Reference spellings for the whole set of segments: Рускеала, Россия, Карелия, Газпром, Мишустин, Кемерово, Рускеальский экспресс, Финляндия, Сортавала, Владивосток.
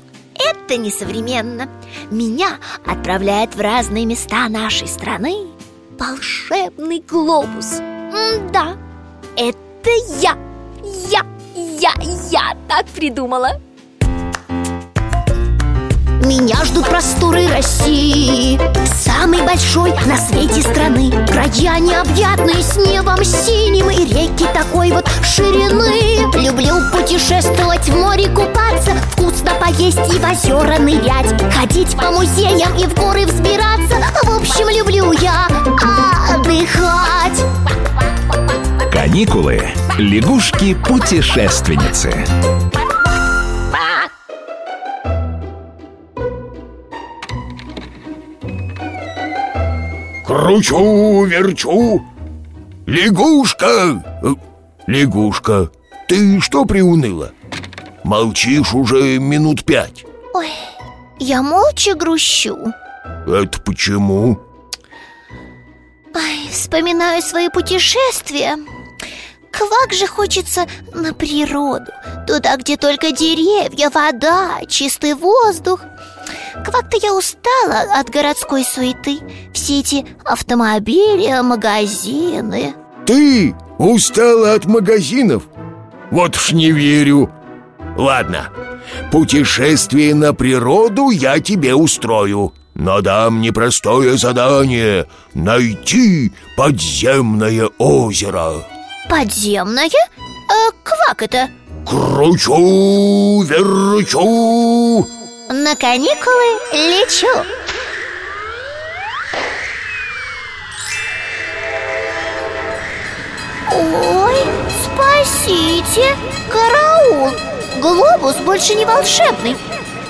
— это несовременно. Меня отправляет в разные места нашей страны волшебный глобус. Да, это я так придумала. Меня ждут просторы России, самой большой на свете страны. Края необъятные, с небом синим и реки такой вот ширины. Люблю путешествовать, в море купаться, вкусно поесть и в озера нырять, ходить по музеям и в горы взбираться. В общем, люблю я отдыхать. Каникулы. Лягушки-путешественницы. Кручу, верчу. Лягушка! Лягушка, ты что приуныла? Молчишь уже минут 5. Ой, я молча грущу. Это почему? Ой, вспоминаю свои путешествия. Как же хочется на природу, туда, где только деревья, вода, чистый воздух. Как-то я устала от городской суеты. Все эти автомобили, магазины. Ты устала от магазинов? Вот уж не верю. Ладно, путешествие на природу я тебе устрою, но дам непростое задание: найти подземное озеро. Подземное? Как это? Кручу, верчу. На каникулы лечу. Ой, спасите! Караул! Глобус больше не волшебный.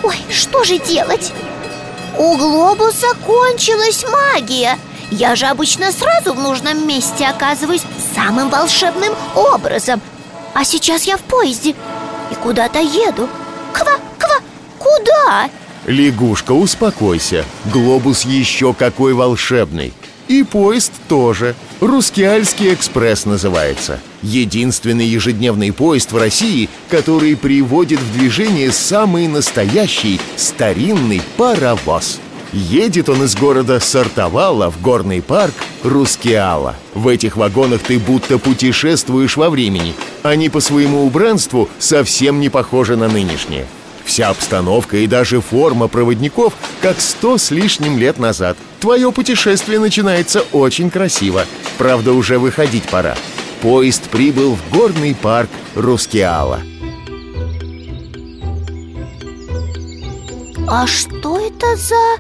Ой, что же делать? У глобуса кончилась магия. Я же обычно сразу в нужном месте оказываюсь самым волшебным образом. А сейчас я в поезде и куда-то еду. Куда? Лягушка, успокойся. Глобус еще какой волшебный. И поезд тоже. Рускеальский экспресс называется. Единственный ежедневный поезд в России, который приводит в движение самый настоящий старинный паровоз. Едет он из города Сортавала в горный парк Рускеала. В этих вагонах ты будто путешествуешь во времени. Они по своему убранству совсем не похожи на нынешние. Вся обстановка и даже форма проводников как 100 с лишним лет назад. Твое путешествие начинается очень красиво. Правда, уже выходить пора. Поезд прибыл в горный парк Рускеала. А что это за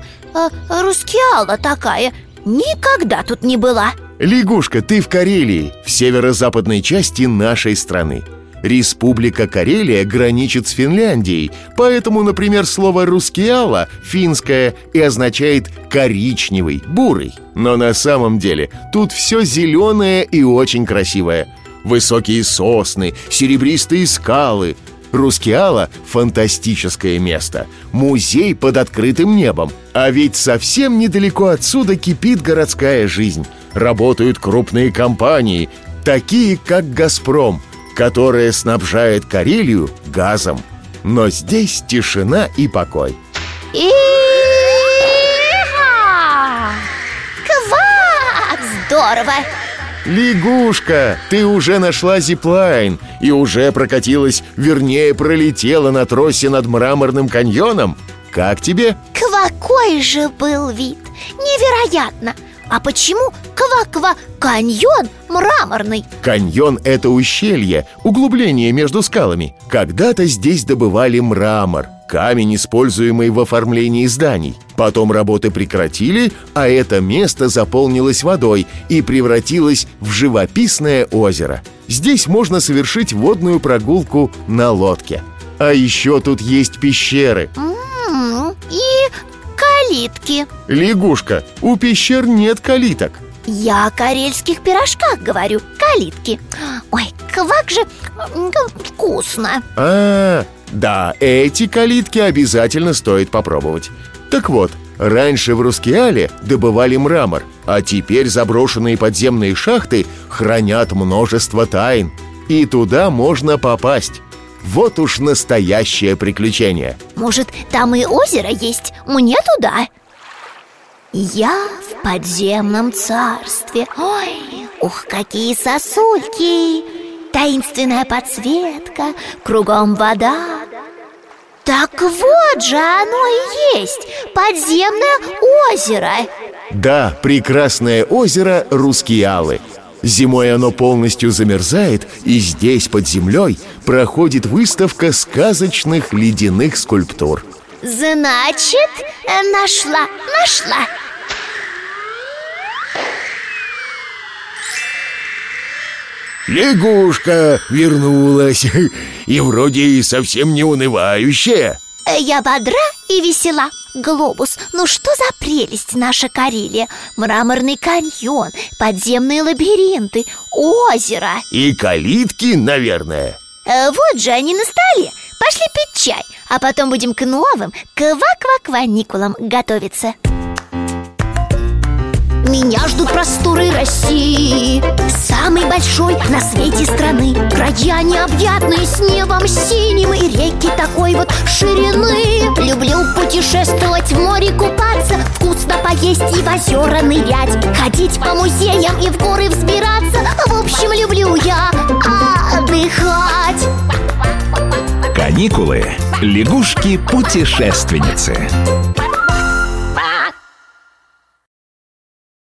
Рускеала такая? Никогда тут не была. Лягушка, ты в Карелии, в северо-западной части нашей страны. Республика Карелия граничит с Финляндией, поэтому, например, слово «рускеала» финское и означает «коричневый», «бурый». Но на самом деле тут все зеленое и очень красивое. Высокие сосны, серебристые скалы. Рускеала — фантастическое место, музей под открытым небом. А ведь совсем недалеко отсюда кипит городская жизнь. Работают крупные компании, такие как «Газпром», которая снабжает Карелию газом. Но здесь тишина и покой. И-ха! Ква! Здорово! Лягушка, ты уже нашла зиплайн и уже прокатилась, вернее, пролетела на тросе над мраморным каньоном. Как тебе? Какой же был вид! Невероятно! А почему каньон мраморный? Каньон — это ущелье, углубление между скалами. Когда-то здесь добывали мрамор, камень, используемый в оформлении зданий. Потом работы прекратили, а это место заполнилось водой и превратилось в живописное озеро. Здесь можно совершить водную прогулку на лодке. А еще тут есть пещеры. И калитки. Лягушка, у пещер нет калиток. Я о карельских пирожках говорю, калитки. Ой, как же вкусно. Да, эти калитки обязательно стоит попробовать. Так вот, раньше в Рускеале добывали мрамор, а теперь заброшенные подземные шахты хранят множество тайн. И туда можно попасть. Вот уж настоящее приключение. Может, там и озеро есть? Мне туда. Я в подземном царстве. Ой, ух, какие сосульки! Таинственная подсветка, кругом вода. Так вот же оно и есть, подземное озеро. Да, прекрасное озеро Рускеалы. Зимой оно полностью замерзает, и здесь, под землей, проходит выставка сказочных ледяных скульптур. Значит, нашла. Лягушка вернулась, и вроде совсем не унывающая. Я бодра и весела. Глобус, ну что за прелесть наша Карелия? Мраморный каньон, подземные лабиринты, озеро. И калитки, наверное. Вот же они на столе. Пошли пить чай, а потом будем к новым кваква-кваникулам готовиться. Меня ждут просторы России, самой большой на свете страны. Края необъятные с небом синим и реки такой вот ширины. Люблю путешествовать, в море купаться, вкусно поесть и в озера нырять, ходить по музеям и в горы взбираться. В общем, люблю я отдыхать. Каникулы. Лягушки-путешественницы.